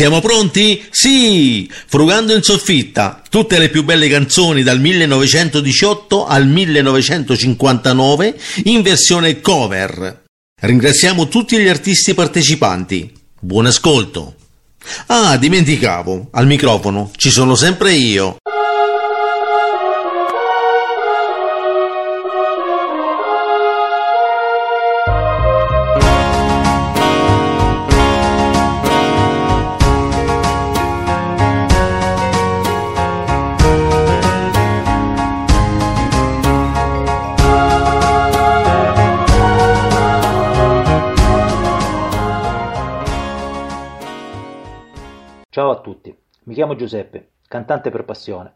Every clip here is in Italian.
Siamo pronti? Sì! Frugando in soffitta, tutte le più belle canzoni dal 1918 al 1959 in versione cover. Ringraziamo tutti gli artisti partecipanti. Buon ascolto! Ah, dimenticavo, al microfono ci sono sempre io. Ciao a tutti, mi chiamo Giuseppe, cantante per passione.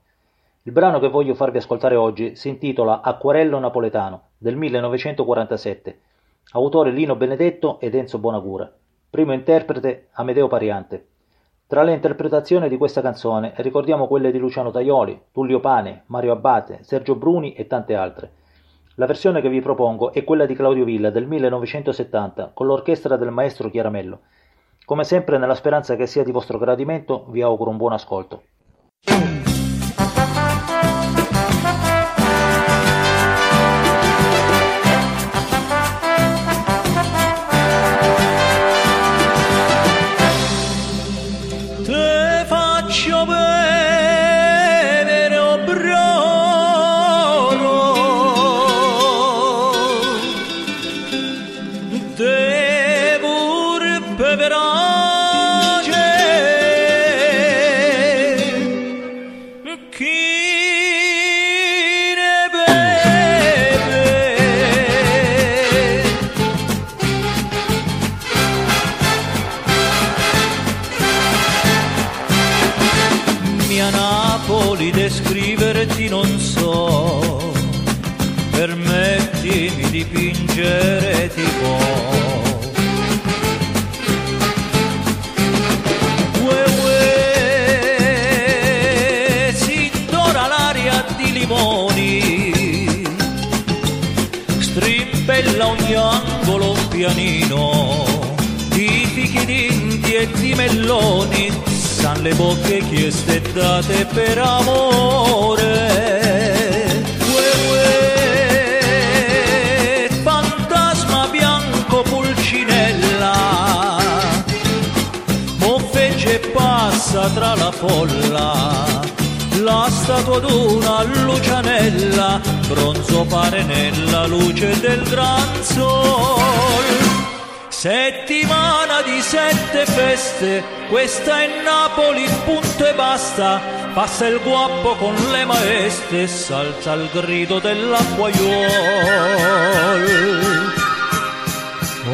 Il brano che voglio farvi ascoltare oggi si intitola Acquarello napoletano del 1947, autore Lino Benedetto ed Enzo Bonagura, primo interprete Amedeo Pariante. Tra le interpretazioni di questa canzone ricordiamo quelle di Luciano Tajoli, Tullio Pane, Mario Abbate, Sergio Bruni e tante altre. La versione che vi propongo è quella di Claudio Villa del 1970 con l'orchestra del maestro Chiaramello. Come sempre, nella speranza che sia di vostro gradimento, vi auguro un buon ascolto. Te faccio bere obroro, te pur beverò. Non so, permettimi di pingere ti può. Uè, si dora l'aria di limoni, strimpella ogni angolo pianino, di fichidinti e di melloni. San le bocche chieste e date per amore. Uè, uè, fantasma bianco pulcinella, moffeggia e passa tra la folla, la statua d'una lucianella, bronzo pare nella luce del gran sol. Settimana di 7 feste, questa è Napoli, punto e basta. Passa il guappo con le maeste, s'alza il grido dell'acquaiol.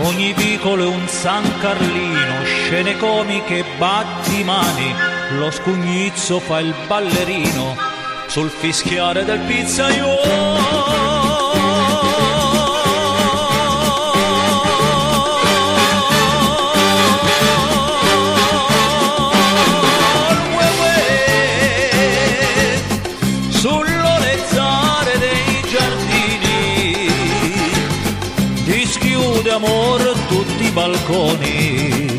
Ogni vicolo è un San Carlino, scene comiche, battimani, lo scugnizzo fa il ballerino sul fischiare del pizzaiolo. Amor tutti i balconi,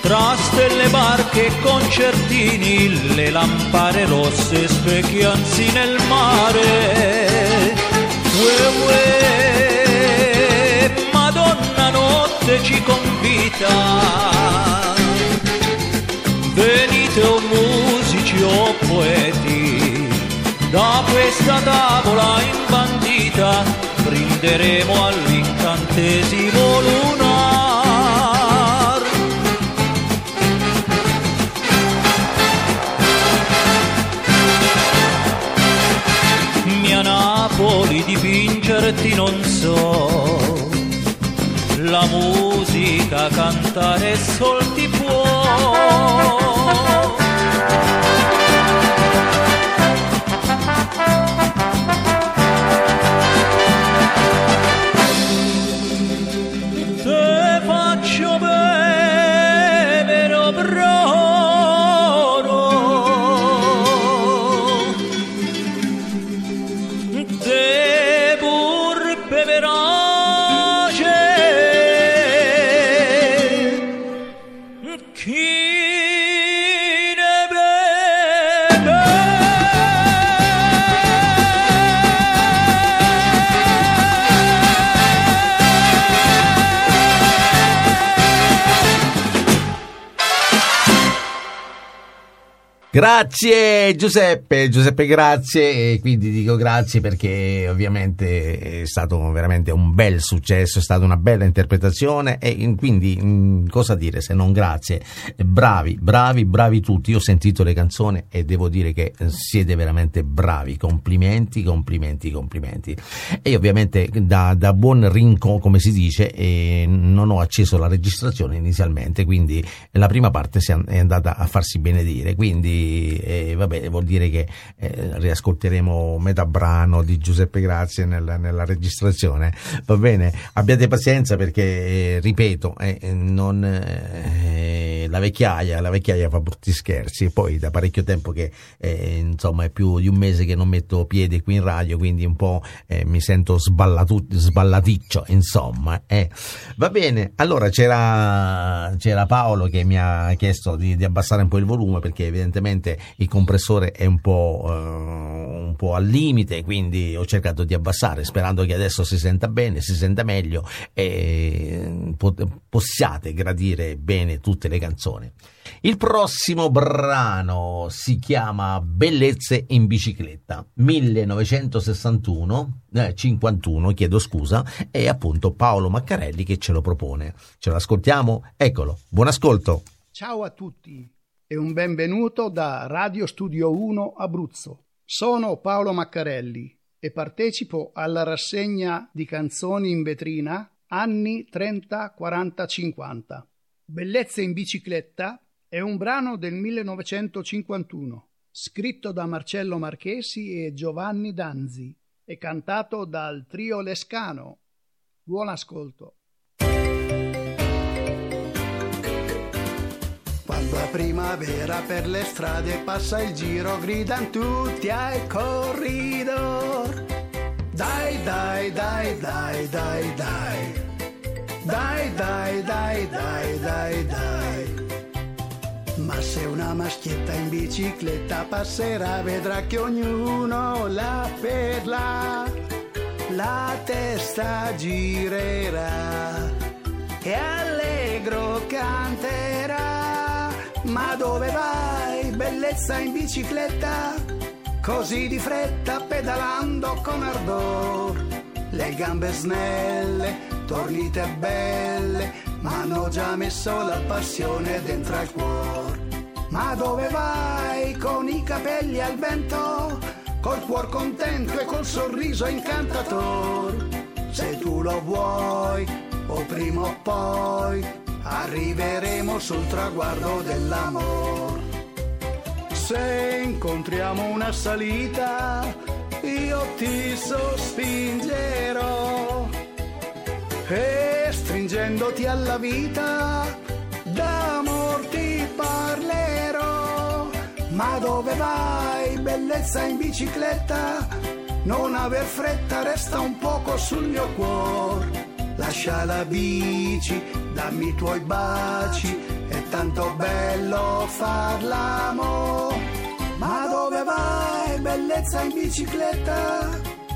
tra stelle, barche e concertini, le lampade rosse specchianzi nel mare. Uè, uè, Madonna notte ci convita, venite o musici o poeti, da questa tavola imbandita brinderemo all'incantesimo lunar. Mia Napoli dipingerti non so, la musica cantare sol ti può. Keep Grazie Giuseppe, grazie, e quindi dico grazie perché ovviamente è stato veramente un bel successo, è stata una bella interpretazione e quindi cosa dire se non grazie. Bravi tutti, io ho sentito le canzoni e devo dire che siete veramente bravi, complimenti. E ovviamente da buon rinco, come si dice, non ho acceso la registrazione inizialmente, quindi la prima parte è andata a farsi benedire, quindi vuol dire che riascolteremo metà brano di Giuseppe Grazie nella registrazione, va bene? Abbiate pazienza perché ripeto, non la vecchiaia fa brutti scherzi, poi da parecchio tempo che insomma è più di un mese che non metto piede qui in radio, quindi un po' mi sento sballaticcio, insomma, va bene. Allora c'era Paolo che mi ha chiesto di abbassare un po' il volume perché evidentemente il compressore è un po' al limite, quindi ho cercato di abbassare sperando che adesso si senta bene, si senta meglio e possiate gradire bene tutte le canzoni. Il prossimo brano si chiama Bellezze in bicicletta, 1951, chiedo scusa, è appunto Paolo Maccarelli che ce lo propone. Ce lo ascoltiamo? Eccolo, buon ascolto. Ciao a tutti e un benvenuto da Radio Studio 1 Abruzzo. Sono Paolo Maccarelli e partecipo alla rassegna di canzoni in vetrina anni 30, 40, 50. Bellezze in bicicletta è un brano del 1951, scritto da Marcello Marchesi e Giovanni Danzi e cantato dal trio Lescano. Buon ascolto. La primavera per le strade passa il giro, gridano tutti ai corridor. Dai. Ma se una maschietta in bicicletta passerà, vedrà che ognuno la perla, la testa girerà e allegro canterà. Ma dove vai, bellezza in bicicletta? Così di fretta, pedalando con ardor. Le gambe snelle, tornite belle, ma hanno già messo la passione dentro al cuor. Ma dove vai, con i capelli al vento, col cuor contento e col sorriso incantator? Se tu lo vuoi, o prima o poi, arriveremo sul traguardo dell'amor. Se incontriamo una salita, io ti sospingerò e stringendoti alla vita, d'amor ti parlerò. Ma dove vai, bellezza in bicicletta? Non aver fretta, resta un poco sul mio cuore. Lascia la bici, dammi i tuoi baci, è tanto bello far l'amore. Ma dove vai, bellezza in bicicletta?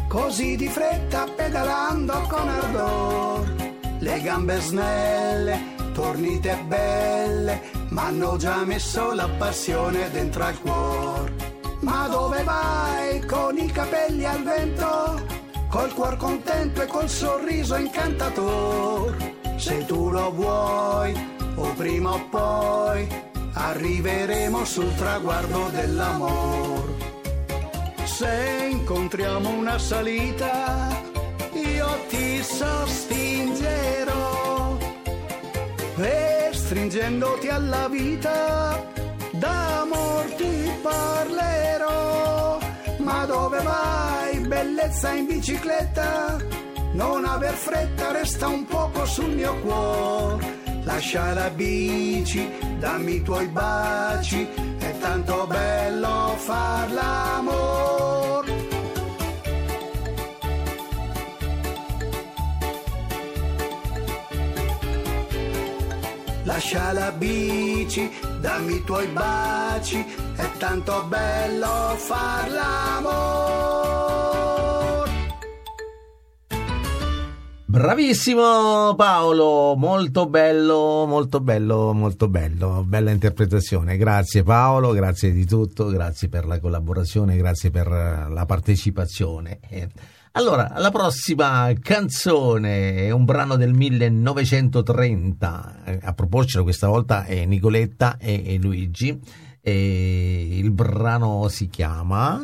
Così di fretta, pedalando con ardor. Le gambe snelle, tornite belle, ma hanno già messo la passione dentro al cuore. Ma dove vai, con i capelli al vento, col cuor contento e col sorriso incantator? Se tu lo vuoi, o prima o poi, arriveremo sul traguardo dell'amor. Se incontriamo una salita, io ti sospingerò e stringendoti alla vita, d'amor ti parlerò. Ma dove vai, bellezza in bicicletta? Non aver fretta, resta un poco sul mio cuore. Lascia la bici, dammi i tuoi baci, è tanto bello far l'amore. Lascia la bici, dammi i tuoi baci, è tanto bello far l'amore. Bravissimo Paolo, molto bello, molto bello, molto bello, bella interpretazione. Grazie Paolo, grazie di tutto, grazie per la collaborazione, grazie per la partecipazione. Allora, la prossima canzone è un brano del 1930. A proposito, questa volta è Nicoletta e Luigi. E il brano si chiama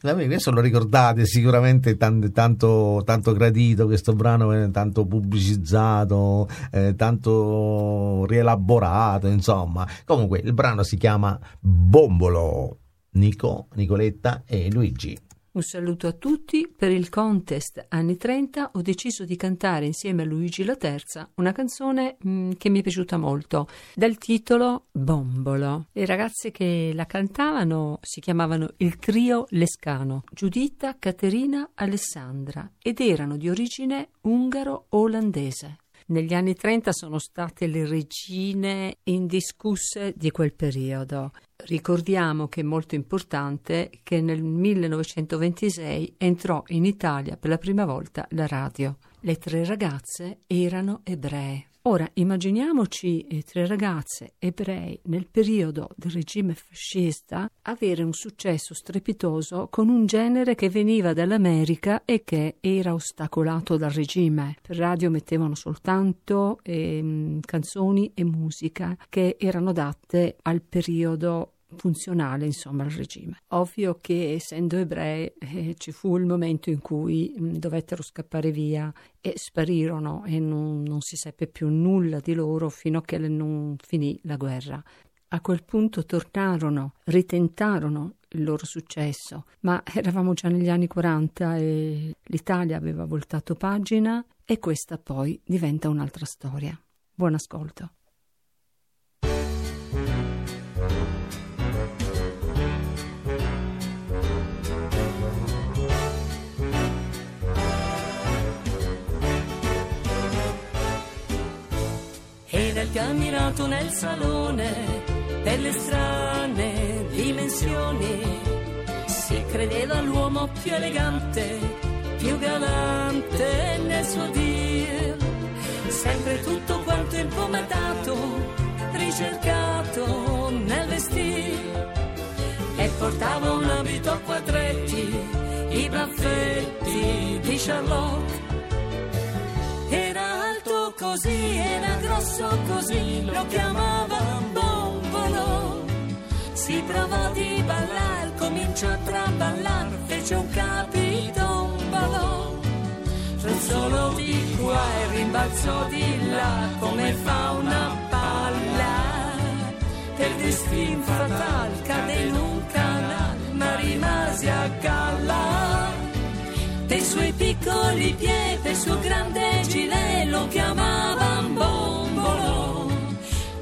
questo lo ricordate sicuramente, tanto gradito questo brano, tanto pubblicizzato, tanto rielaborato, insomma. Comunque il brano si chiama Bombolo. Nicoletta e Luigi. Un saluto a tutti. Per il contest anni 30 ho deciso di cantare insieme a Luigi La Terza una canzone che mi è piaciuta molto, dal titolo Bombolo. Le ragazze che la cantavano si chiamavano il trio Lescano, Giuditta, Caterina, Alessandra, ed erano di origine ungaro-olandese. Negli anni 30 sono state le regine indiscusse di quel periodo. Ricordiamo che è molto importante che nel 1926 entrò in Italia per la prima volta la radio. Le tre ragazze erano ebree. Ora immaginiamoci tre ragazze ebrei nel periodo del regime fascista avere un successo strepitoso con un genere che veniva dall'America e che era ostacolato dal regime. Per radio mettevano soltanto canzoni e musica che erano adatte al periodo funzionale, insomma, al regime. Ovvio che essendo ebrei ci fu il momento in cui dovettero scappare via e sparirono e non si seppe più nulla di loro fino a che non finì la guerra. A quel punto tornarono, ritentarono il loro successo, ma eravamo già negli anni 40 e l'Italia aveva voltato pagina, e questa poi diventa un'altra storia. Buon ascolto. Camminato nel salone delle strane dimensioni, si credeva l'uomo più elegante, più galante nel suo dir, sempre tutto quanto impomatato, ricercato nel vestir, e portava un abito a quadretti, i baffetti di Charlotte. Così era grosso, così lo chiamavano Bombolo. Si provò di ballar, cominciò a traballar, fece un capitombolo. Rozzolò di qua e rimbalzò di là come fa una palla. Per destino fatal cadde in un canal, ma rimase a galla. Dei suoi piccoli piedi, del suo grande gilet, lo chiamavan Bombolo.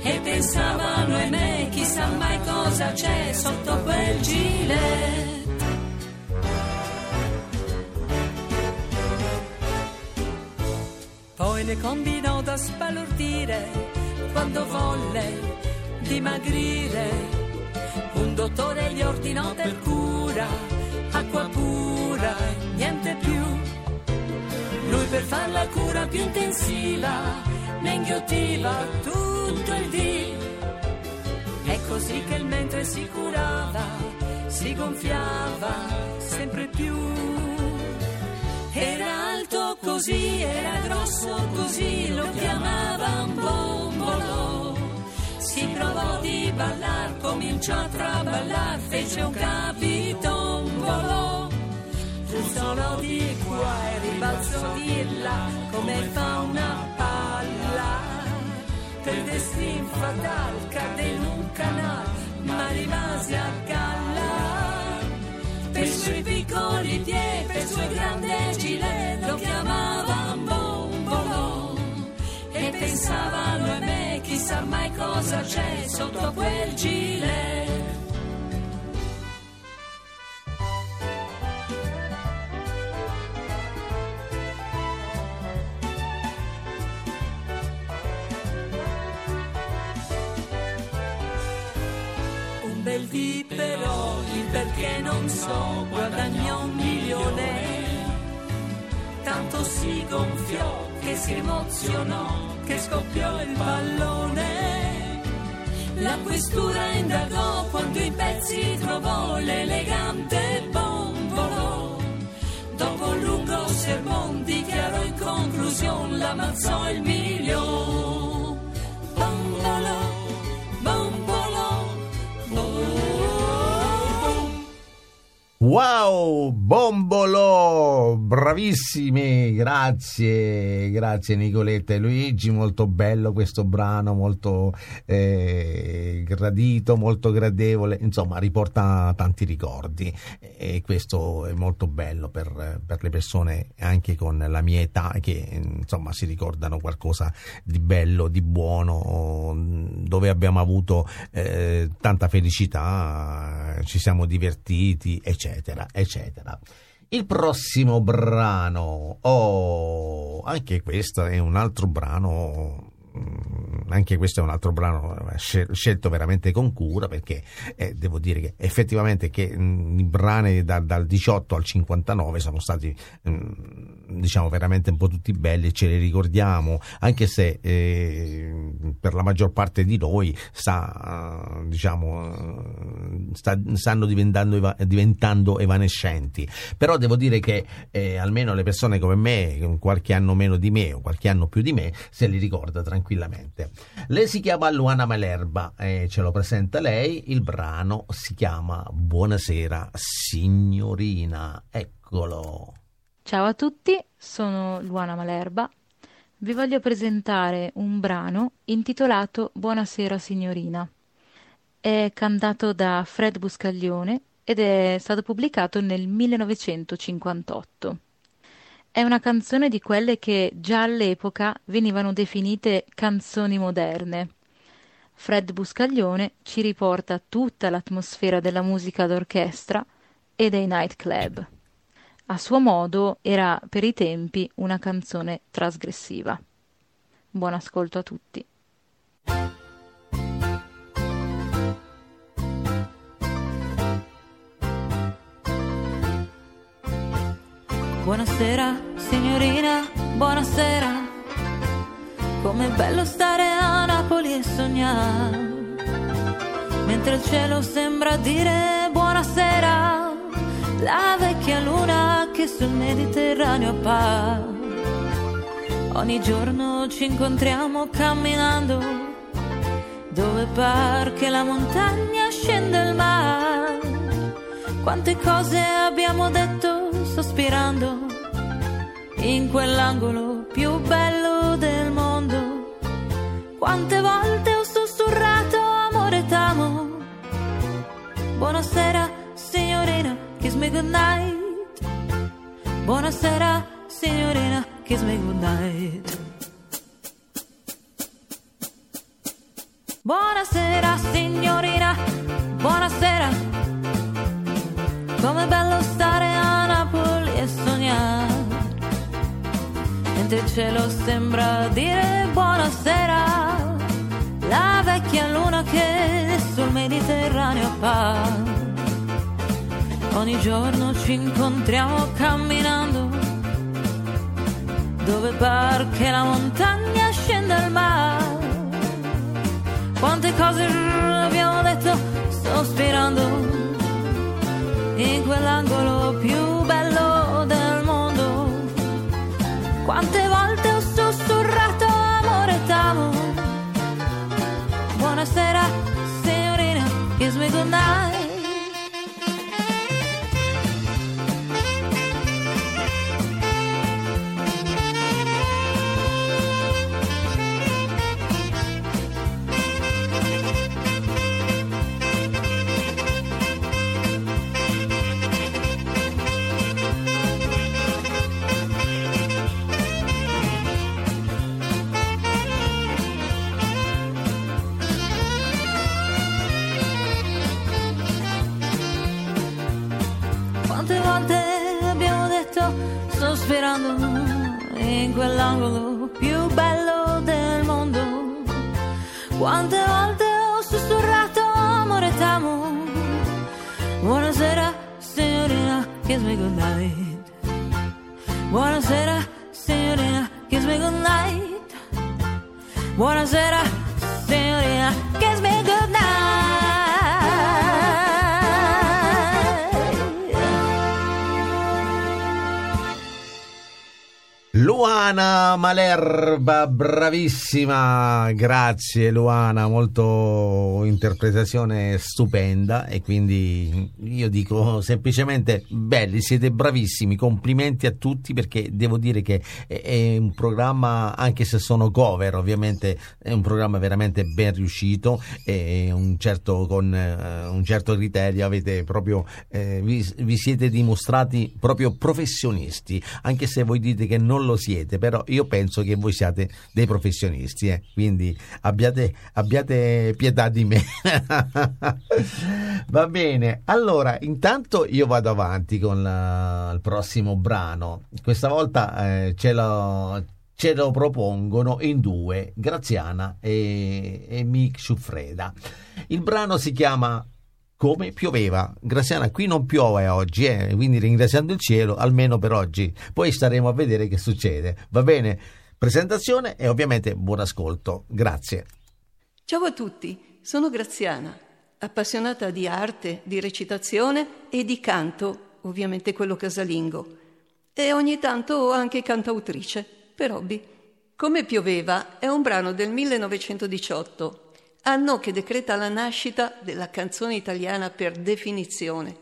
E pensavano, e me, chissà mai cosa c'è sotto quel gilet. Poi le combinò da sbalordire, quando volle dimagrire. Un dottore gli ordinò del cura, acqua pura, niente più. Lui per far la cura più intensiva ne inghiottiva tutto il dì. È così che mentre si curava si gonfiava sempre più. Era alto così, era grosso così, lo chiamavano Bombolo. Si provò di ballar, cominciò a traballar, fece un capitombolo. Solo di qua e rimbalzò di là come fa una palla. Per destino fatal cadde in un canal, ma rimase a galla. Per i suoi piccoli piedi, per il suo grande gilet, lo chiamavano Bombolo. E pensavano, e me, chissà mai cosa c'è sotto quel gilet. Di però il perché non so, guadagnò 1 milione. tanto si gonfiò, che si emozionò, che scoppiò il pallone. La questura indagò quando i pezzi trovò, l'elegante bombolò. Dopo un lungo sermon dichiarò in conclusione, l'ammazzò il miglio. Bombolò, bombolò, bombolò. Wow, bombolò, bravissimi, grazie, grazie Nicoletta e Luigi, molto bello questo brano, molto gradito, molto gradevole, insomma riporta tanti ricordi e questo è molto bello per le persone anche con la mia età che insomma si ricordano qualcosa di bello, di buono, dove abbiamo avuto tanta felicità, ci siamo divertiti, eccetera, eccetera. Il prossimo brano, anche questo è un altro brano, scelto veramente con cura, perché devo dire che effettivamente che i brani dal 18 al 59 sono stati diciamo veramente un po' tutti belli, ce li ricordiamo, anche se per la maggior parte di noi stanno diventando evanescenti, però devo dire che almeno le persone come me, qualche anno meno di me o qualche anno più di me, se li ricorda tranquillamente. Lei si chiama Luana Malerba e ce lo presenta lei, il brano si chiama Buonasera signorina, eccolo. Ciao a tutti, sono Luana Malerba, vi voglio presentare un brano intitolato Buonasera signorina. È cantato da Fred Buscaglione ed è stato pubblicato nel 1958. È una canzone di quelle che già all'epoca venivano definite canzoni moderne. Fred Buscaglione ci riporta tutta l'atmosfera della musica d'orchestra e dei nightclub. A suo modo era per i tempi una canzone trasgressiva. Buon ascolto a tutti. Buonasera signorina, buonasera. Com'è bello stare a Napoli e sognare, mentre il cielo sembra dire buonasera. La vecchia luna che sul Mediterraneo appare. Ogni giorno ci incontriamo camminando, dove par che la montagna scende il mare. Quante cose abbiamo detto sospirando, in quell'angolo più bello del mondo. Quante volte ho sussurrato amore t'amo. Buonasera signorina, kiss me goodnight. Buonasera signorina, kiss me goodnight. Buonasera signorina, buonasera. Com'è bello stare a Napoli e sognare, mentre il cielo sembra dire buonasera. La vecchia luna che sul Mediterraneo appare. Ogni giorno ci incontriamo camminando, dove par che la montagna scende al mare. Quante cose abbiamo detto sospirando, in quell'angolo più bello del mondo. Quante volte ho sussurrato amore t'amo. Buonasera signorina, kiss me goodnight. In quell'angolo più bello del mondo. Quante volte ho sussurrato amore t'amo. Buonasera signorina, kiss me goodnight. Buonasera, signorina, kiss me goodnight. Buonasera, signorina, kiss me goodnight. Luana Malerba, bravissima, grazie Luana, molto interpretazione stupenda, e quindi io dico semplicemente belli, siete bravissimi, complimenti a tutti, perché devo dire che è un programma, anche se sono cover ovviamente, è un programma veramente ben riuscito, e con un certo criterio avete proprio vi siete dimostrati proprio professionisti, anche se voi dite che non lo siete, però io penso che voi siate dei professionisti, quindi abbiate pietà di me. Va bene, allora intanto io vado avanti con il prossimo brano. Questa volta ce lo propongono in due, Graziana e Mick Ciuffreda. Il brano si chiama Come pioveva. Graziana, qui non piove oggi, quindi ringraziando il cielo, almeno per oggi. Poi staremo a vedere che succede. Va bene, presentazione e ovviamente buon ascolto. Grazie. Ciao a tutti, sono Graziana, appassionata di arte, di recitazione e di canto, ovviamente quello casalingo. E ogni tanto anche cantautrice, per hobby. Come pioveva è un brano del 1918. Anno che decreta la nascita della canzone italiana per definizione.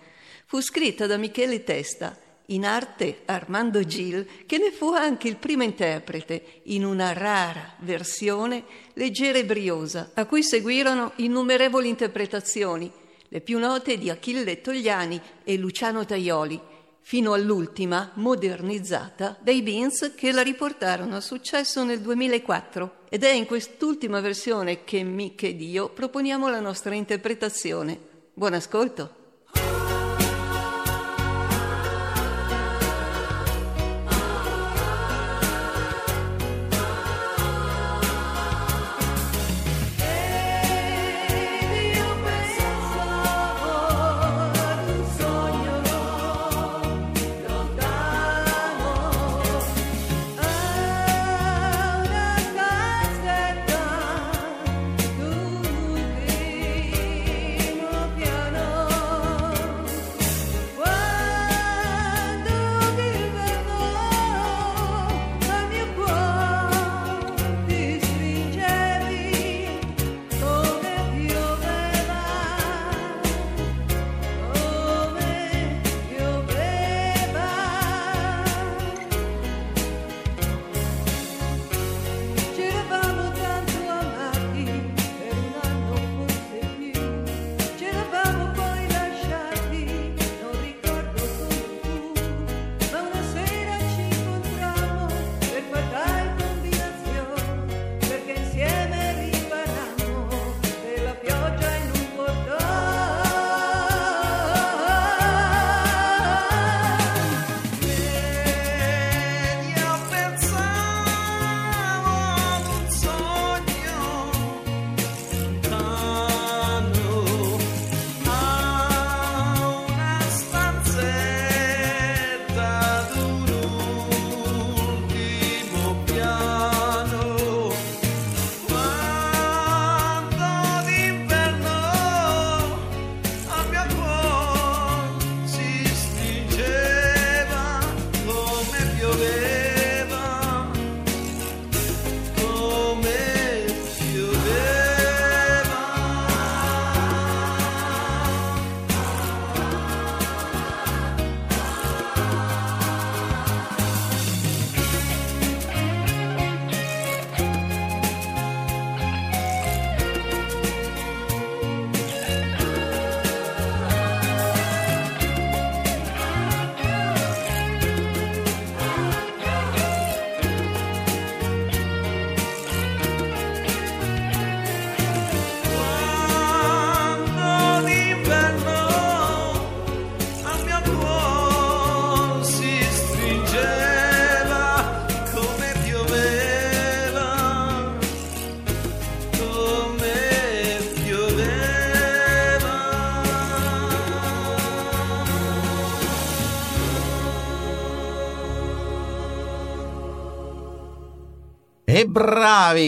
Fu scritta da Michele Testa, in arte Armando Gil, che ne fu anche il primo interprete, in una rara versione leggera e briosa, a cui seguirono innumerevoli interpretazioni, le più note di Achille Togliani e Luciano Tajoli, fino all'ultima modernizzata dai Beans, che la riportarono a successo nel 2004. Ed è in quest'ultima versione che Mick ed io proponiamo la nostra interpretazione. Buon ascolto!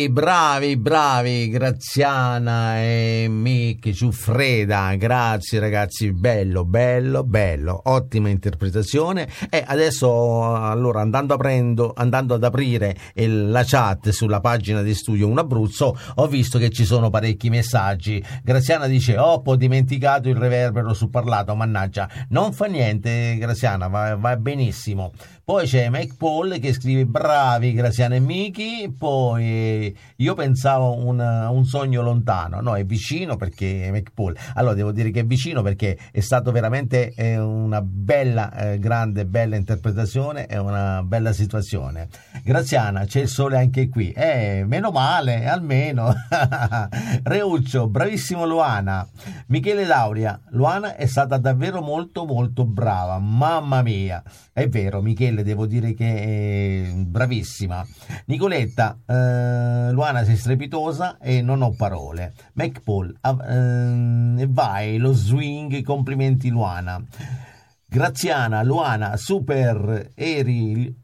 Bravi, Graziana e Michi su Freda. Grazie ragazzi, bello, ottima interpretazione. E adesso, allora, andando ad aprire la chat sulla pagina di Studio Un Abruzzo, ho visto che ci sono parecchi messaggi. Graziana dice: ho dimenticato il reverbero sul parlato, mannaggia. Non fa niente Graziana, va benissimo. Poi c'è Mike Paul che scrive: bravi Graziana e Michi. Poi io pensavo un sogno lontano, no, è vicino, perché Mike Paul, allora devo dire che è vicino, perché è stato veramente una bella, grande interpretazione, è una bella situazione. Graziana, c'è il sole anche qui, meno male almeno. Reuccio, bravissimo Luana. Michele Lauria: Luana è stata davvero molto brava, mamma mia, è vero Michele, devo dire che è bravissima. Nicoletta: Luana sei strepitosa e non ho parole. Mac Paul: vai lo swing, complimenti Luana. Graziana: Luana super, eri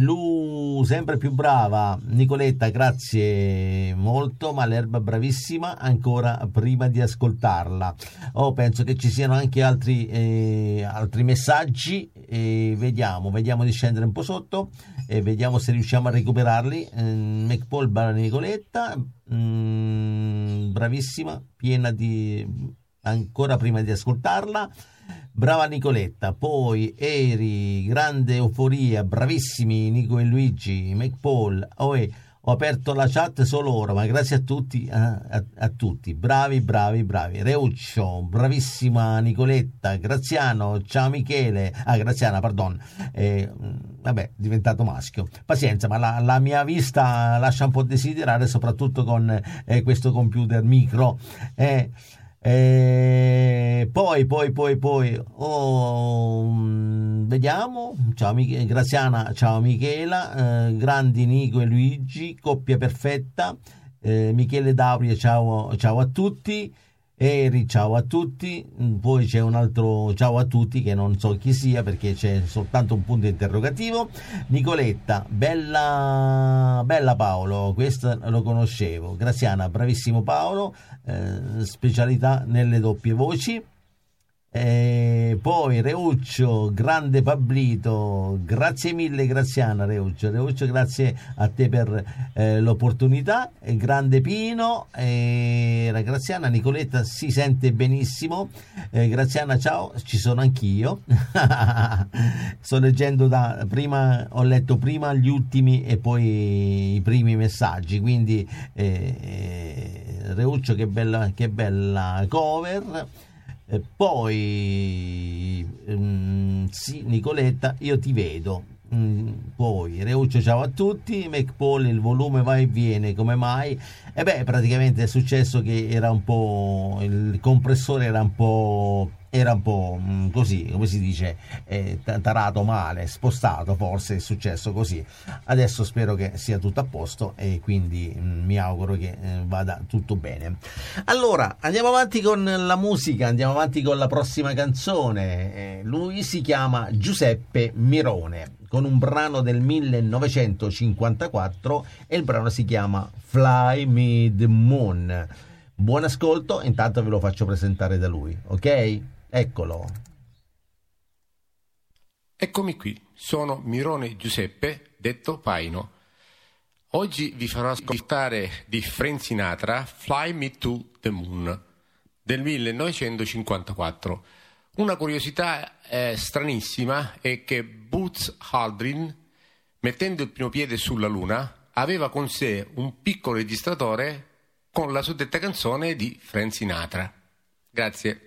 Lu sempre più brava. Nicoletta: grazie molto, Malerba bravissima ancora prima di ascoltarla. Penso che ci siano anche altri messaggi, vediamo di scendere un po' sotto e vediamo se riusciamo a recuperarli. McPaul Bara Nicoletta, bravissima, piena di ancora prima di ascoltarla. Brava Nicoletta. Poi Eri, grande euforia, bravissimi Nico e Luigi. McPaul: ho aperto la chat solo ora, ma grazie a tutti. Bravi. Reuccio: bravissima Nicoletta. Graziano: ciao Michele. Graziana, pardon, diventato maschio, pazienza, ma la mia vista lascia un po' desiderare, soprattutto con questo computer micro. Poi vediamo. Ciao Graziana, ciao Michela, grandi Nico e Luigi, coppia perfetta. Michele D'Auria: ciao a tutti. Eri: ciao a tutti. Poi c'è un altro ciao a tutti che non so chi sia, perché c'è soltanto un punto interrogativo. Nicoletta: bella Paolo, questo lo conoscevo. Graziana: bravissimo Paolo, specialità nelle doppie voci. Poi Reuccio: grande Pablito, grazie mille Graziana. Reuccio, grazie a te per l'opportunità. Grande Pino. La Graziana. Nicoletta: si sente benissimo. Graziana: ciao, ci sono anch'io. Sto leggendo ho letto prima gli ultimi e poi i primi messaggi, quindi Reuccio, che bella cover. Poi sì, Nicoletta: io ti vedo. Poi Reuccio: ciao a tutti. McPaul: il volume va e viene, come mai? Praticamente è successo che era un po', il compressore era un po' così, come si dice, tarato male, spostato, forse è successo così. Adesso spero che sia tutto a posto e quindi mi auguro che vada tutto bene. Allora andiamo avanti con la musica, andiamo avanti con la prossima canzone. Lui si chiama Giuseppe Mirone, con un brano del 1954 e il brano si chiama Fly Me the Moon. Buon ascolto, intanto ve lo faccio presentare da lui, ok? Eccolo. Eccomi qui, sono Mirone Giuseppe, detto Paino. Oggi vi farò ascoltare di Frank Sinatra Fly Me to the Moon del 1954. Una curiosità stranissima è che Boots Aldrin, mettendo il primo piede sulla Luna, aveva con sé un piccolo registratore con la suddetta canzone di Frank Sinatra. Grazie.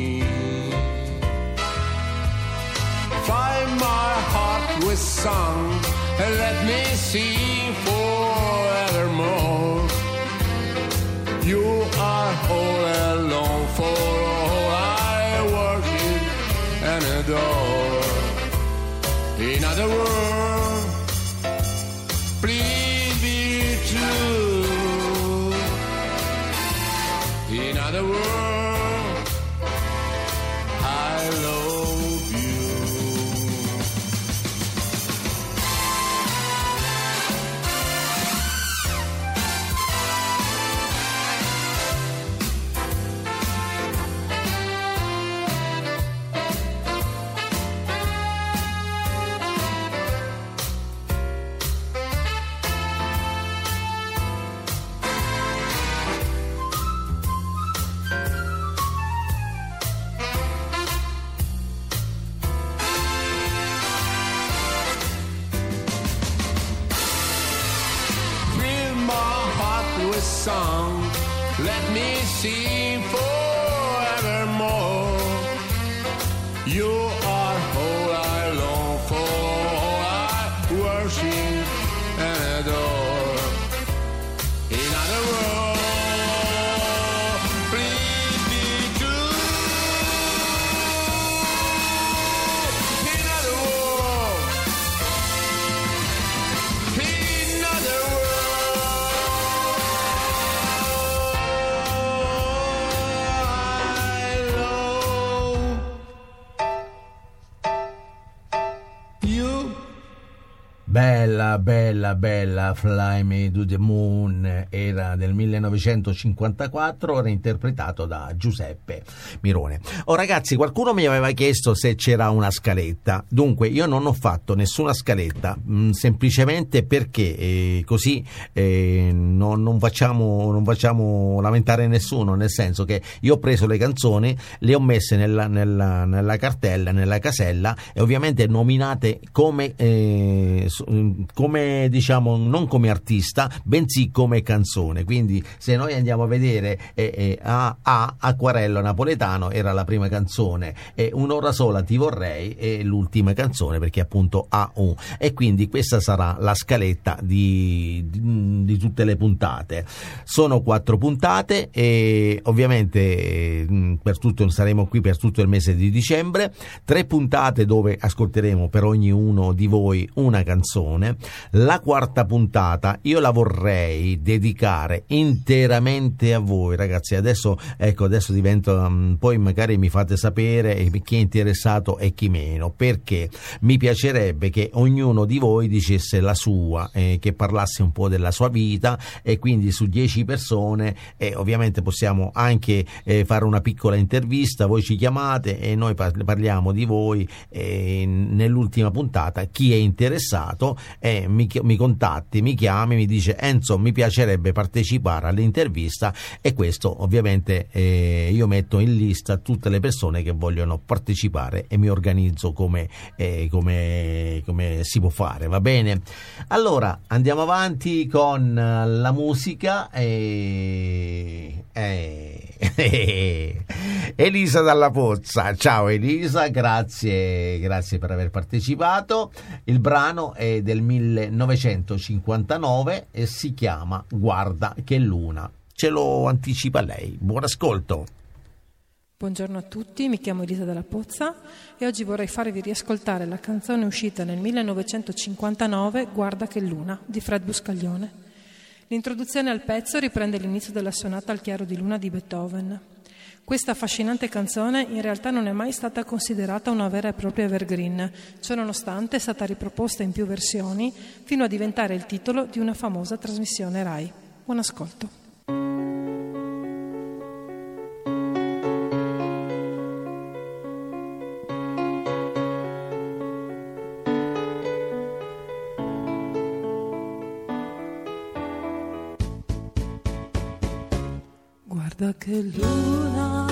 was sung, and let me sing forevermore. You are all alone for all I worship and adore. In other words, please be true. In other words, song, let me sing forevermore. You are all I long for, all I worship and adore. In other words, please be true. In other words, in other words. Bella, bella, bella, Fly Me to the Moon, era del 1954, reinterpretato da Giuseppe Mirone. Oh ragazzi, qualcuno mi aveva chiesto se c'era una scaletta, dunque io non ho fatto nessuna scaletta, semplicemente perché così non facciamo lamentare nessuno, nel senso che io ho preso le canzoni, le ho messe nella cartella, nella casella, e ovviamente nominate come diciamo, non come artista, bensì come canzone. Quindi se noi andiamo a vedere Acquarello Napoletano era la prima canzone, Un'ora sola ti vorrei è l'ultima canzone, perché appunto A.U. e quindi questa sarà la scaletta di tutte le puntate. Sono 4 puntate e ovviamente saremo qui per tutto il mese di dicembre, 3 puntate dove ascolteremo per ognuno di voi una canzone. La 4ª puntata io la vorrei dedicare interamente a voi ragazzi. Adesso divento, poi magari mi fate sapere chi è interessato e chi meno, perché mi piacerebbe che ognuno di voi dicesse la sua, che parlasse un po' della sua vita, e quindi su 10 persone ovviamente possiamo anche fare una piccola intervista. Voi ci chiamate e noi parliamo di voi nell'ultima puntata. Chi è interessato e mi contatti, mi chiami, mi dice Enzo mi piacerebbe partecipare all'intervista, e questo ovviamente io metto in lista tutte le persone che vogliono partecipare e mi organizzo come si può fare, va bene? Allora andiamo avanti con la musica e Elisa Dalla Pozza. Ciao Elisa, grazie per aver partecipato. Il brano è del 1959 e si chiama Guarda che luna. Ce lo anticipa lei. Buon ascolto. Buongiorno a tutti, mi chiamo Elisa Dalla Pozza e oggi vorrei farvi riascoltare la canzone uscita nel 1959, Guarda che luna, di Fred Buscaglione. L'introduzione al pezzo riprende l'inizio della sonata al chiaro di luna di Beethoven. Questa affascinante canzone in realtà non è mai stata considerata una vera e propria evergreen, ciononostante è stata riproposta in più versioni fino a diventare il titolo di una famosa trasmissione Rai. Buon ascolto. Guarda che luna,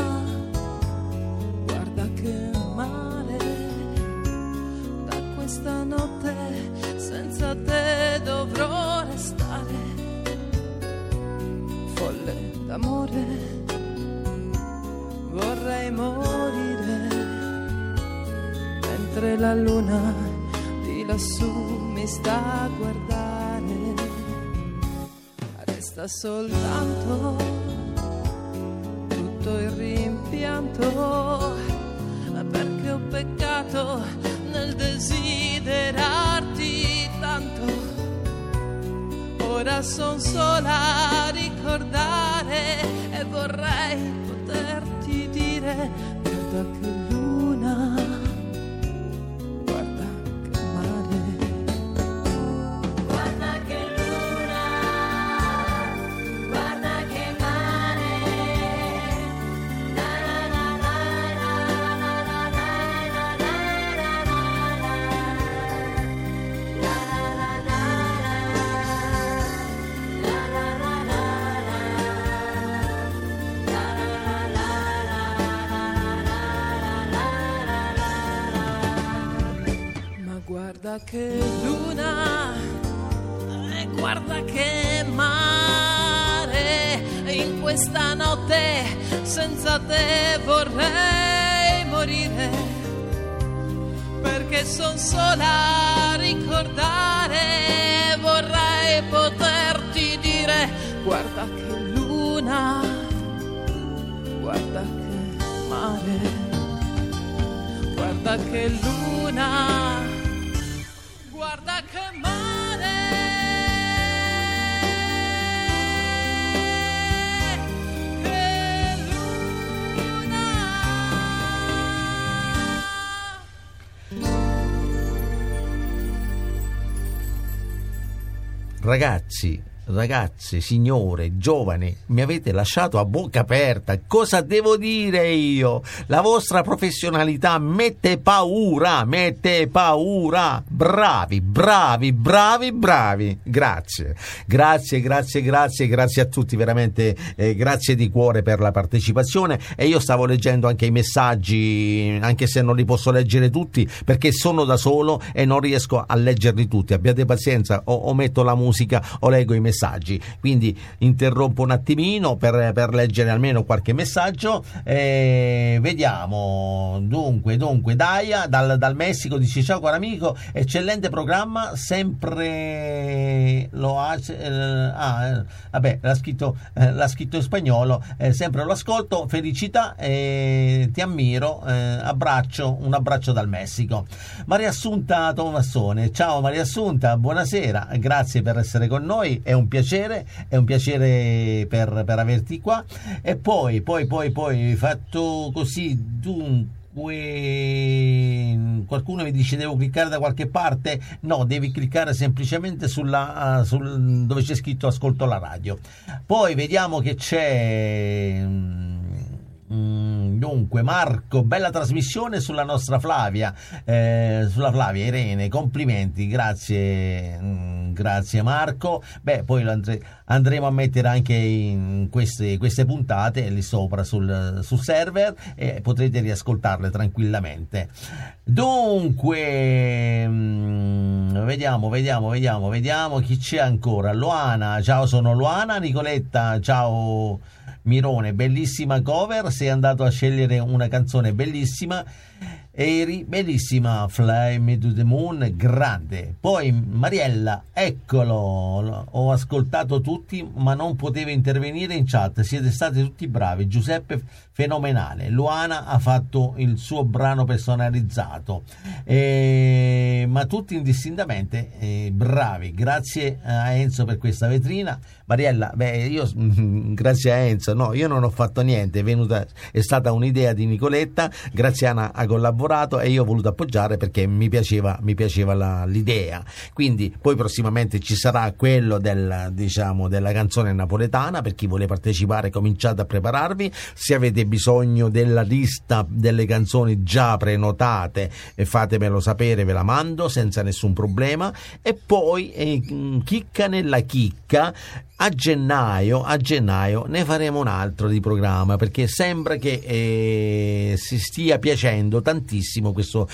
guarda che mare, da questa notte senza te dovrò restare. Folle d'amore, vorrei morire, mentre la luna di lassù mi sta a guardare, resta soltanto tutto il rimpianto, perché ho peccato nel desiderarti tanto. Ora son sola a ricordare e vorrei poterti dire: guarda che luna, guarda che mare, guarda che luna, guarda che mare, la la la la la la. Guarda che luna e guarda che mare, in questa notte senza te vorrei morire, perché son sola a ricordare, vorrei poterti dire: guarda che luna, guarda che mare, guarda che luna, guarda che mare, che luna. Ragazzi, signore, giovane, mi avete lasciato a bocca aperta. Cosa devo dire io? La vostra professionalità mette paura. Bravi. Grazie a tutti, veramente. Grazie di cuore per la partecipazione. E io stavo leggendo anche i messaggi, anche se non li posso leggere tutti, perché sono da solo e non riesco a leggerli tutti. Abbiate pazienza, o metto la musica o leggo i messaggi. Quindi interrompo un attimino per leggere almeno qualche messaggio. Vediamo. Dunque, Daia dal Messico dice: ciao caro amico, eccellente programma, sempre lo l'ha scritto in spagnolo, sempre lo ascolto, felicità, ti ammiro, un abbraccio dal Messico. Maria Assunta Tomassone, ciao Maria Assunta, buonasera, grazie per essere con noi, è un piacere per averti qua. E poi fatto così, dunque qualcuno mi dice: devo cliccare da qualche parte? No, devi cliccare semplicemente sul dove c'è scritto ascolto la radio. Poi vediamo che c'è. Dunque Marco, bella trasmissione sulla nostra Flavia, sulla Flavia Irene, complimenti, grazie Marco. Beh, poi andremo a mettere anche in queste puntate lì sopra sul server e potrete riascoltarle tranquillamente. Dunque vediamo chi c'è ancora. Luana, ciao, sono Luana. Nicoletta, ciao Mirone, bellissima cover, sei andato a scegliere una canzone bellissima, eri bellissima, Fly Me to the Moon, grande. Poi Mariella, eccolo, ho ascoltato tutti ma non potevo intervenire in chat, siete stati tutti bravi, Giuseppe fenomenale, Luana ha fatto il suo brano personalizzato, ma tutti indistintamente bravi, grazie a Enzo per questa vetrina. Mariella, grazie a Enzo, no, io non ho fatto niente, è stata un'idea di Nicoletta, Graziana ha collaborato e io ho voluto appoggiare perché mi piaceva l'idea. Quindi poi prossimamente ci sarà quello della canzone napoletana, per chi vuole partecipare cominciate a prepararvi, se avete bisogno della lista delle canzoni già prenotate fatemelo sapere, ve la mando senza nessun problema. E poi chicca nella chicca, A gennaio ne faremo un altro di programma, perché sembra che si stia piacendo tantissimo questo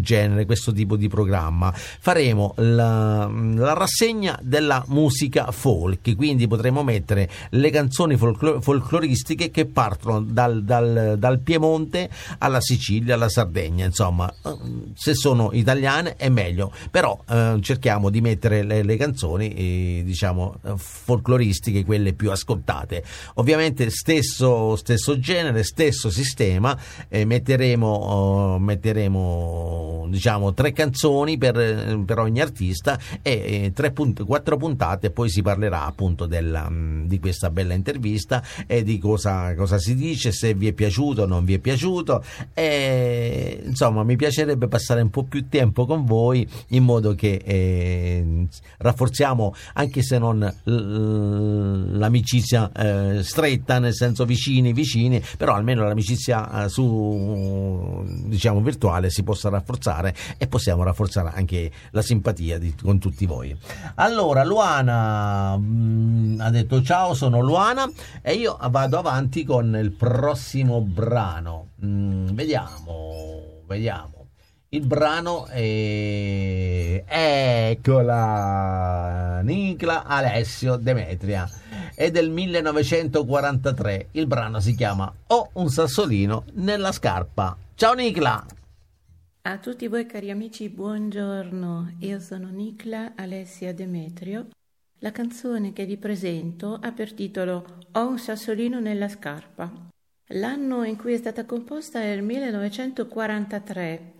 genere, questo tipo di programma. Faremo la rassegna della musica folk, quindi potremo mettere le canzoni folcloristiche che partono dal Piemonte alla Sicilia, alla Sardegna, insomma, se sono italiane è meglio, però cerchiamo di mettere le canzoni diciamo folcloristiche, quelle più ascoltate. Ovviamente stesso genere, stesso sistema, metteremo diciamo 3 canzoni per ogni artista e 4 puntate, poi si parlerà appunto di questa bella intervista e di cosa si dice, se vi è piaciuto o non vi è piaciuto, e insomma mi piacerebbe passare un po' più tempo con voi, in modo che rafforziamo, anche se non l'amicizia stretta, nel senso vicini, però almeno l'amicizia su diciamo virtuale si possa rafforzare, e possiamo rafforzare anche la simpatia con tutti voi. Allora Luana ha detto ciao, sono Luana, e io vado avanti con il prossimo brano. Vediamo il brano è... Eccola, Nicla Alessio Demetrio, è del 1943. Il brano si chiama Ho un sassolino nella scarpa. Ciao Nicla! A tutti voi cari amici, buongiorno. Io sono Nicla Alessia Demetrio. La canzone che vi presento ha per titolo Ho un sassolino nella scarpa. L'anno in cui è stata composta è il 1943.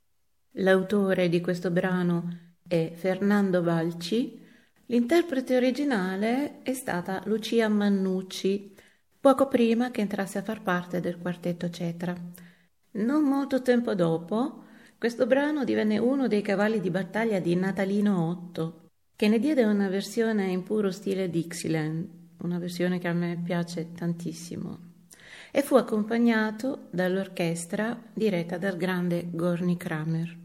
L'autore di questo brano è Fernando Balci, l'interprete originale è stata Lucia Mannucci, poco prima che entrasse a far parte del quartetto Cetra. Non molto tempo dopo, questo brano divenne uno dei cavalli di battaglia di Natalino Otto, che ne diede una versione in puro stile Dixieland, una versione che a me piace tantissimo, e fu accompagnato dall'orchestra diretta dal grande Gorni Kramer.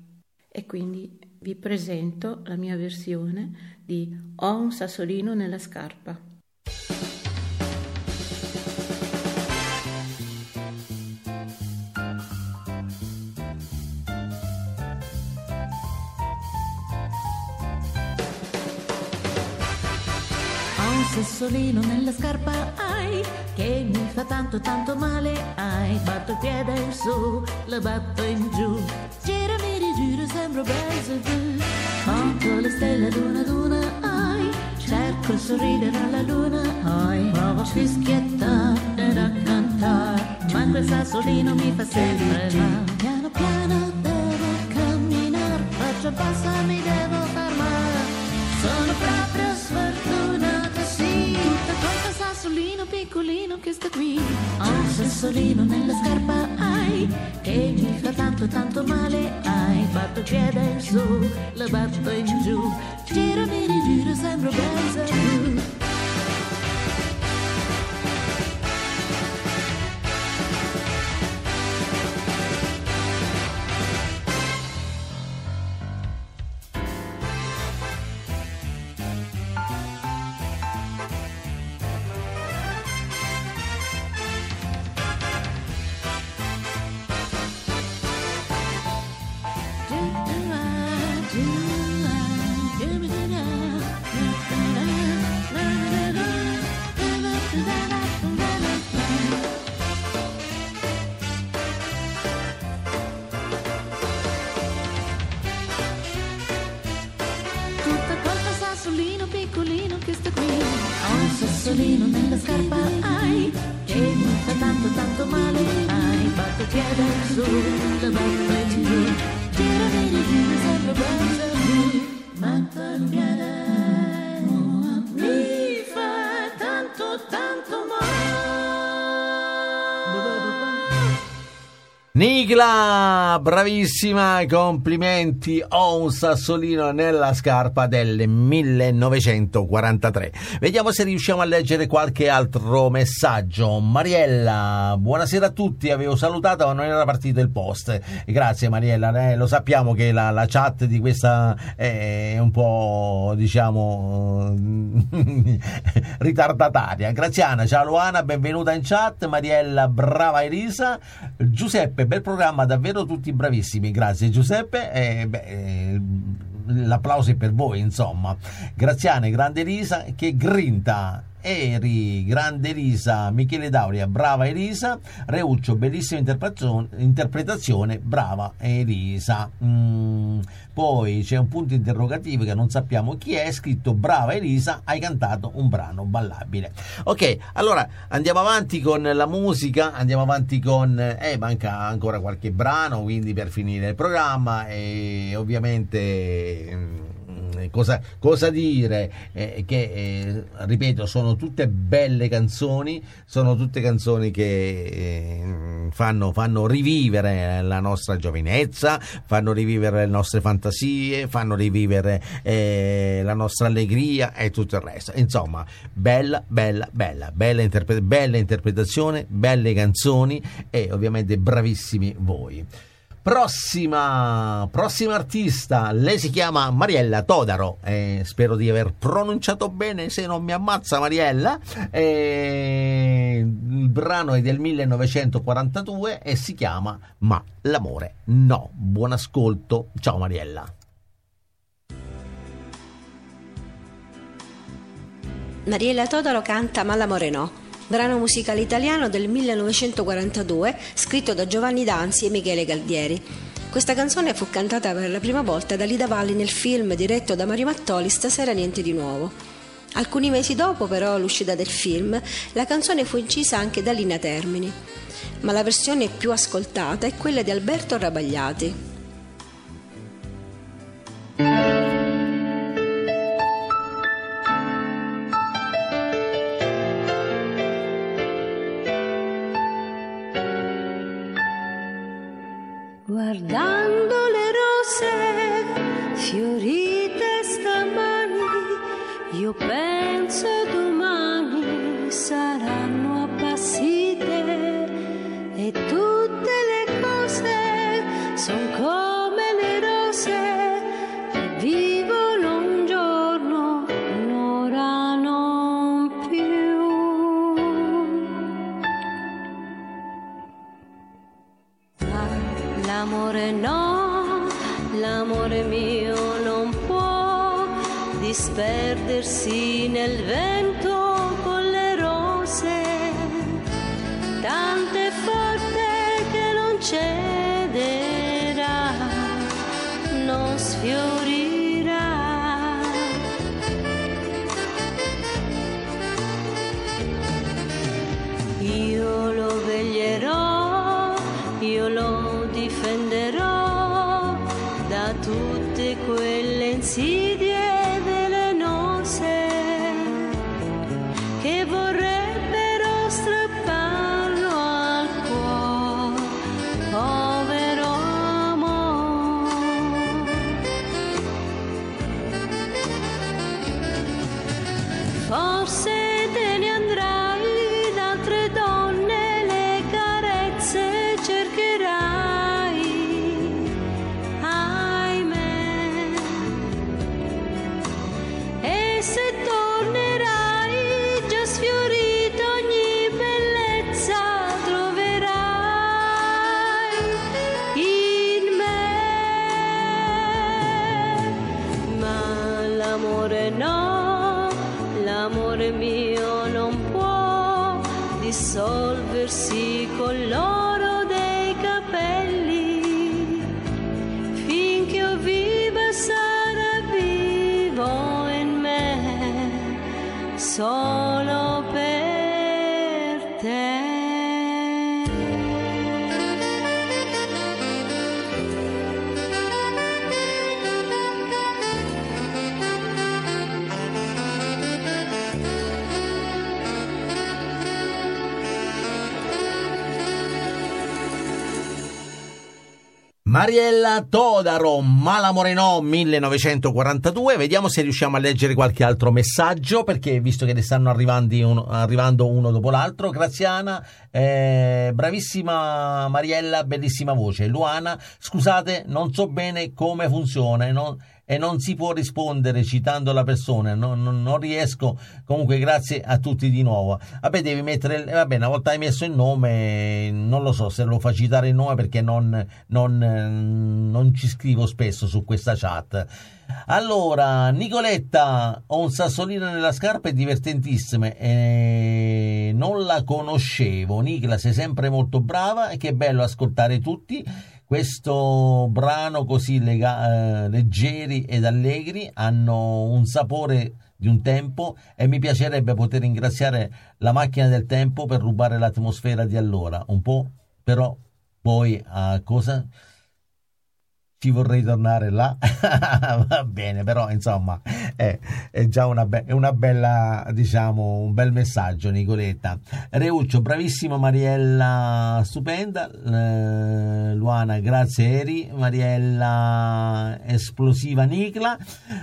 E quindi vi presento la mia versione di Ho un sassolino nella scarpa. Ho un sassolino nella scarpa, ai, che mi fa tanto tanto male, ai, batto il piede in su, la batto in giù, gira mi rigiro, sembro preso giù, conto le stelle d'una ad una, ai, cerco il sorridere alla luna, ai, provo a fischiettare ed a cantare, ma quel sassolino mi fa sempre male. Piano piano devo camminare, faccio un passo, mi devo fermare, sono proprio sfortunata, sì, da sassolino piccolino che sta qui. Ho un sassolino nella scarpa, ai, che mi fa tanto tanto male, ai, batto il piede in su, la batto in giù, giro mi rigiro, sembro presa giù. Nicla, bravissima, complimenti. Ho un sassolino nella scarpa del 1943. Vediamo se riusciamo a leggere qualche altro messaggio. Mariella, buonasera a tutti, avevo salutato ma non era partito il post. Grazie Mariella, lo sappiamo che la chat di questa è un po', diciamo, ritardataria. Graziana, ciao Luana, benvenuta in chat. Mariella, brava Elisa. Giuseppe, bel programma, davvero tutti bravissimi. Grazie Giuseppe. L'applauso è per voi, insomma. Graziane, grande Elisa, che grinta. Eri, grande Elisa. Michele Dauria, brava Elisa. Reuccio, bellissima interpretazione, brava Elisa. Poi c'è un punto interrogativo che non sappiamo chi è, scritto brava Elisa, hai cantato un brano ballabile. Ok, allora andiamo avanti con la musica, andiamo avanti con manca ancora qualche brano, quindi per finire il programma. E ovviamente cosa dire, che ripeto, sono tutte belle canzoni, sono tutte canzoni che fanno rivivere la nostra giovinezza, fanno rivivere le nostre fantasie, fanno rivivere la nostra allegria e tutto il resto. Insomma, bella interpretazione, belle canzoni e ovviamente bravissimi voi. Prossima artista, lei si chiama Mariella Todaro, spero di aver pronunciato bene, se non mi ammazza Mariella. Il brano è del 1942 e si chiama Ma l'amore no. Buon ascolto, ciao Mariella. Mariella Todaro canta Ma l'amore no, brano musicale italiano del 1942, scritto da Giovanni Danzi e Michele Galdieri. Questa canzone fu cantata per la prima volta da Lida Valli nel film diretto da Mario Mattoli Stasera niente di nuovo. Alcuni mesi dopo, però, l'uscita del film, la canzone fu incisa anche da Lina Termini. Ma la versione più ascoltata è quella di Alberto Rabagliati. Guardando le rose fiorite stamani, io penso domani saranno appassite e tutte le cose son come le rose che vivono un giorno, un'ora non più. L'amore no, l'amore mio non può disperdersi nel vento con le rose, tante forte che non cederà, non sfiorirà. Io lo veglierò, io lo difenderò da tutte quelle insidie velenose che vorrebbero strapparlo al cuore, povero amore. Forse te ne andrai da altre donne, le carezze cercherai. No, l'amore mio non può dissolversi con l'oro dei capelli, finché io viva sarà vivo in me, solo per te. Mariella Todaro, Mala Morenò 1942. Vediamo se riusciamo a leggere qualche altro messaggio, perché visto che ne stanno arrivando uno dopo l'altro. Graziana, bravissima Mariella, bellissima voce. Luana, scusate, non so bene come funziona e non si può rispondere citando la persona, non riesco. Comunque grazie a tutti di nuovo. Vabbè, devi mettere, vabbè, una volta hai messo il nome, non lo so se lo fa citare il nome, perché non ci scrivo spesso su questa chat. Allora, Nicoletta, ho un sassolino nella scarpa, è divertentissima, non la conoscevo. Nicla, sei sempre molto brava e che bello ascoltare tutti questo brano, così leggeri ed allegri, hanno un sapore di un tempo e mi piacerebbe poter ringraziare la macchina del tempo per rubare l'atmosfera di allora, un po', però poi a cosa ci vorrei tornare là. Va bene, però insomma è già una bella, diciamo, un bel messaggio. Nicoletta Reuccio, bravissima Mariella, stupenda. Luana, grazie Eri. Mariella, esplosiva. Nicla,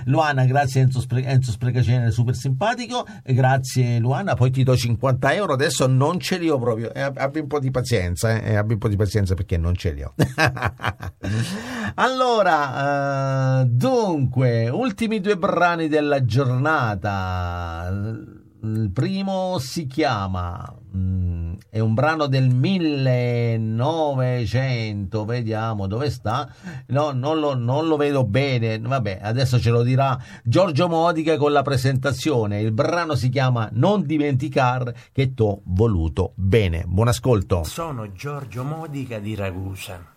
Luana, grazie Enzo Sprecacene, super simpatico, grazie Luana. Poi ti do 50 euro, adesso non ce li ho proprio, abbi un po' di pazienza, abbi un po' di pazienza perché non ce li ho. Allora, dunque, ultimi due brani della giornata. Il primo si chiama, è un brano del 1900, vediamo dove sta, no, non lo vedo bene, vabbè, adesso ce lo dirà Giorgio Modica con la presentazione. Il brano si chiama Non dimenticar che t'ho voluto bene. Buon ascolto. Sono Giorgio Modica di Ragusa.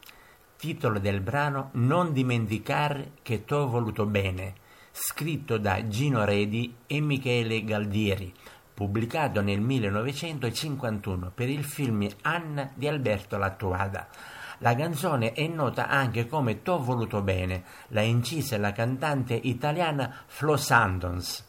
Titolo del brano Non dimenticar che t'ho voluto bene, scritto da Gino Redi e Michele Galdieri, pubblicato nel 1951 per il film Anna di Alberto Lattuada. La canzone è nota anche come T'ho voluto bene, la incise la cantante italiana Flo Sandons.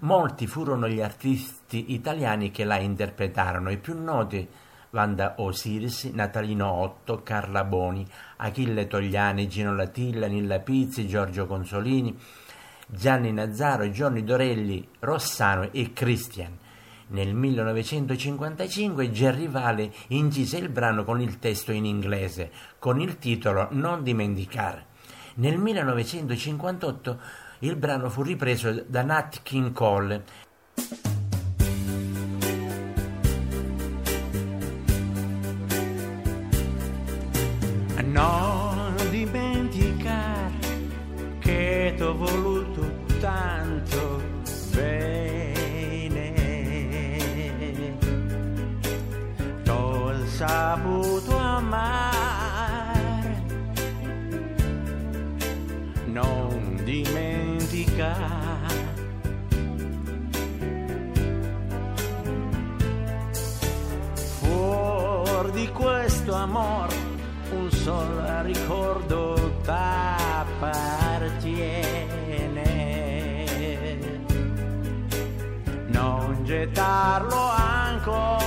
Molti furono gli artisti italiani che la interpretarono, i più noti Wanda Osiris, Natalino Otto, Carla Boni, Achille Togliani, Gino Latilla, Nilla Pizzi, Giorgio Consolini, Gianni Nazzaro, Giorni Dorelli, Rossano e Christian. Nel 1955 Gerry Vale incise il brano con il testo in inglese, con il titolo Non dimenticare. Nel 1958 il brano fu ripreso da Nat King Cole. Non dimenticar che t'ho voluto tanto bene, t'ho saputo amare, non dimenticar. Fuori di questo amor un solo ricordo t'appartiene, non gettarlo ancora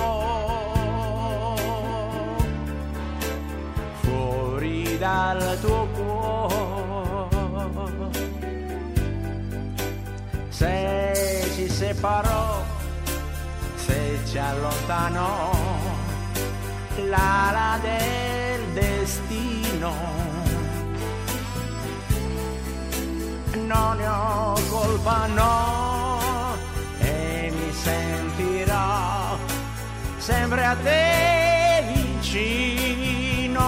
fuori dal tuo cuore. Se ci separò, se ci allontanò l'ala del destino, non ne ho colpa, no, e mi sentirò sempre a te vicino.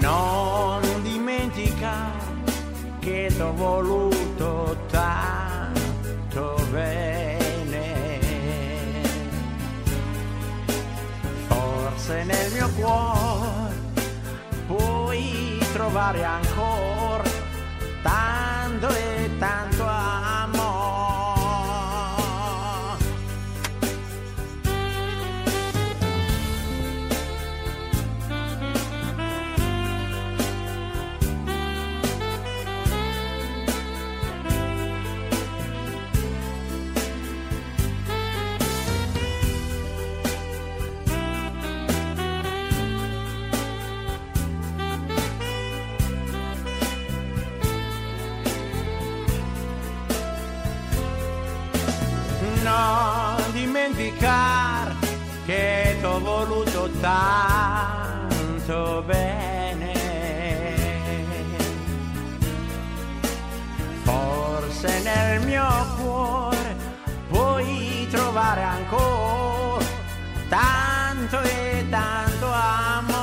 Non dimentica che t'ho voluto tanto bene, se nel mio cuore puoi trovare ancora tanto e tanto amore. non dimenticar che t'ho voluto tanto bene. Forse nel mio cuore puoi trovare ancora tanto e tanto amore.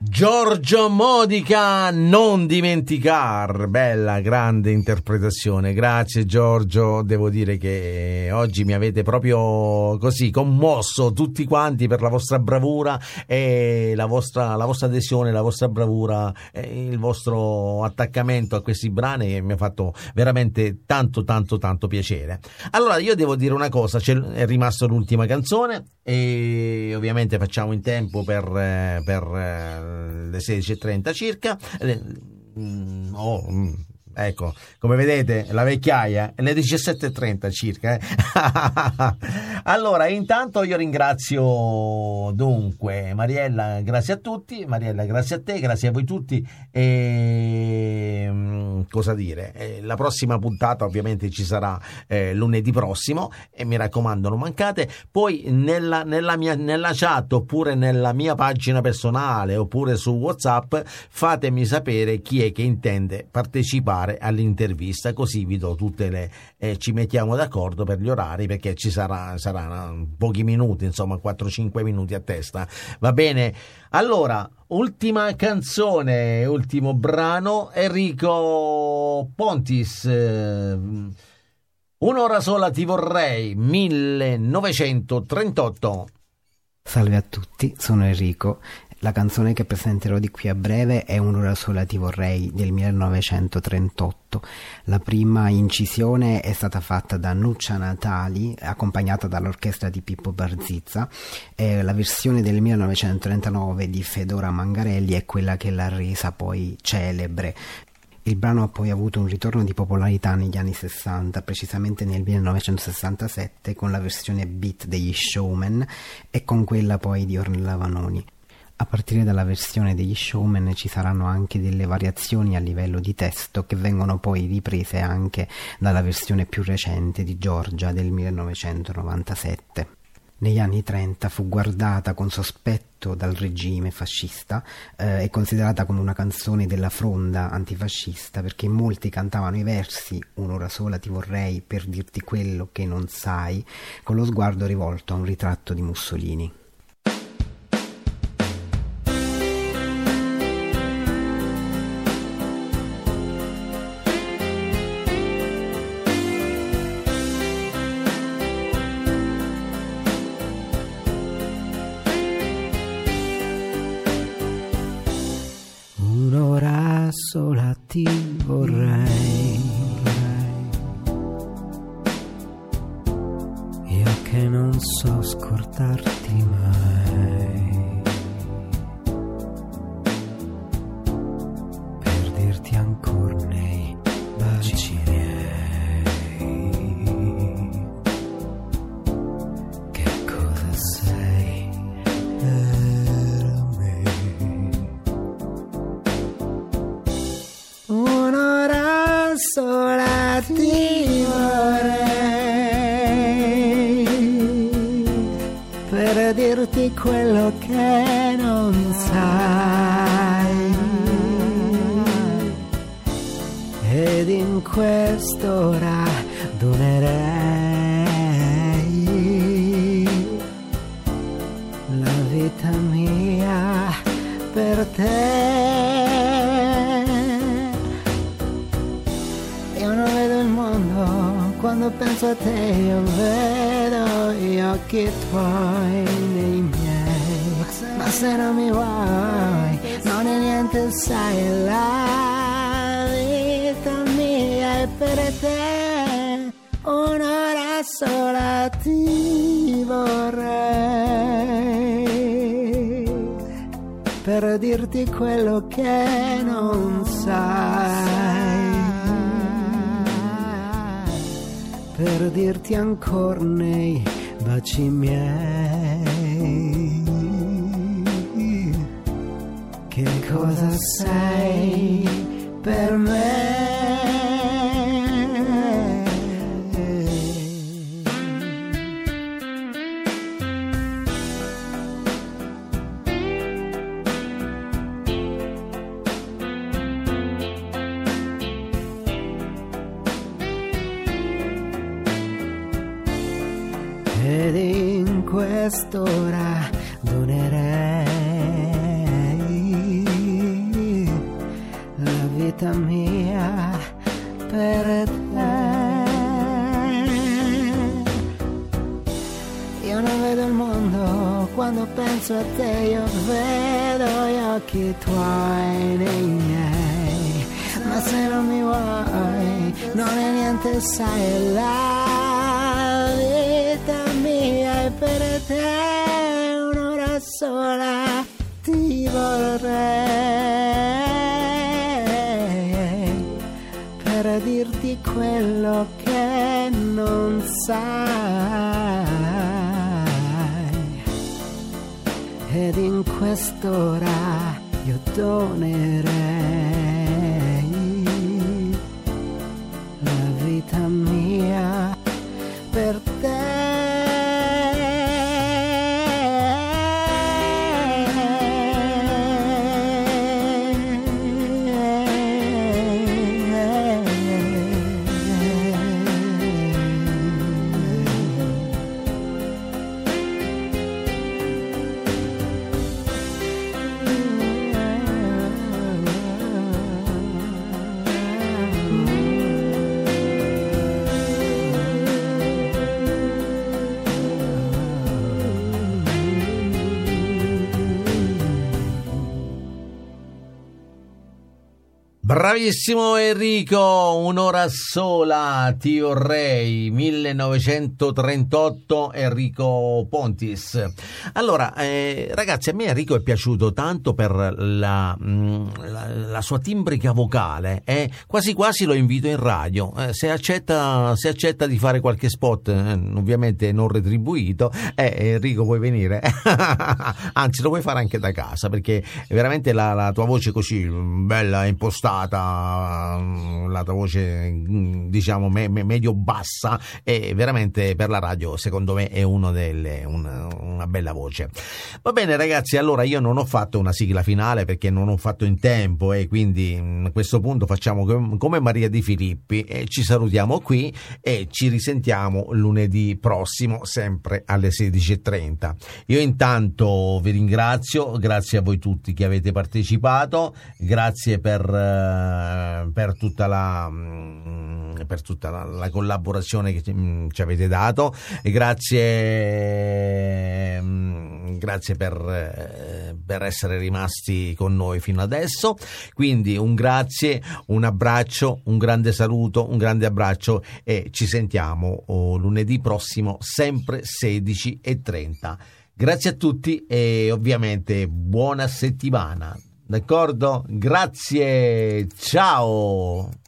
Giorgio Modica, non dimenticar, bella, grande interpretazione, grazie Giorgio, devo dire che oggi mi avete proprio così commosso tutti quanti per la vostra bravura e la vostra adesione, la vostra bravura e il vostro attaccamento a questi brani che mi ha fatto veramente tanto piacere. Allora io devo dire una cosa, è rimasta l'ultima canzone e ovviamente facciamo in tempo per le 16:30 circa. Ecco, come vedete la vecchiaia è le 17:30 circa, eh? Allora intanto io ringrazio dunque Mariella, grazie a tutti. Mariella, grazie a te, grazie a voi tutti e cosa dire, la prossima puntata ovviamente ci sarà lunedì prossimo e mi raccomando non mancate. Poi nella chat oppure nella mia pagina personale oppure su WhatsApp fatemi sapere chi è che intende partecipare all'intervista, così vi do tutte le ci mettiamo d'accordo per gli orari, perché ci sarà pochi minuti, insomma 4-5 minuti a testa, va bene? Allora ultima canzone, ultimo brano, Enrico Pontis, Un'ora sola ti vorrei, 1938. Salve a tutti, sono Enrico. La canzone che presenterò di qui a breve è Un'ora sola ti vorrei del 1938. La prima incisione è stata fatta da Nuccia Natali, accompagnata dall'orchestra di Pippo Barzizza. La versione del 1939 di Fedora Mangarelli è quella che l'ha resa poi celebre. Il brano ha poi avuto un ritorno di popolarità negli anni 60, precisamente nel 1967 con la versione beat degli Showmen e con quella poi di Ornella Vanoni. A partire dalla versione degli Showmen ci saranno anche delle variazioni a livello di testo che vengono poi riprese anche dalla versione più recente di Giorgia del 1997. Negli anni 30 fu guardata con sospetto dal regime fascista e considerata come una canzone della fronda antifascista, perché molti cantavano i versi "Un'ora sola ti vorrei per dirti quello che non sai" con lo sguardo rivolto a un ritratto di Mussolini. Che cosa sei per me? Ed in quest'ora donerei la vita mia per te. Io non vedo il mondo quando penso a te, io vedo gli occhi tuoi nei miei. Ma se non mi vuoi non è niente, sai, la vita mia è per te. Un'ora sola ti vorrei per dirti quello che non sai, ed in quest'ora io donerei la vita mia per te. Bravissimo Enrico, un'ora sola ti vorrei, 1938, Enrico Pontis. Allora ragazzi, a me Enrico è piaciuto tanto per la sua timbrica vocale, quasi quasi lo invito in radio, se accetta di fare qualche spot, ovviamente non retribuito. Enrico, vuoi venire? Anzi, lo puoi fare anche da casa, perché veramente la tua voce così bella e impostata, la tua voce diciamo medio bassa, e veramente per la radio secondo me è una bella voce. Va bene ragazzi, allora io non ho fatto una sigla finale perché non ho fatto in tempo, e quindi a questo punto facciamo come Maria Di Filippi e ci salutiamo qui e ci risentiamo lunedì prossimo sempre alle 16:30. Io intanto vi ringrazio, grazie a voi tutti che avete partecipato, grazie per tutta la collaborazione che ci avete dato, e grazie per essere rimasti con noi fino adesso. Quindi un grazie, un abbraccio, un grande saluto, un grande abbraccio, e ci sentiamo lunedì prossimo sempre 16:30. Grazie a tutti e ovviamente buona settimana. D'accordo? Grazie, ciao!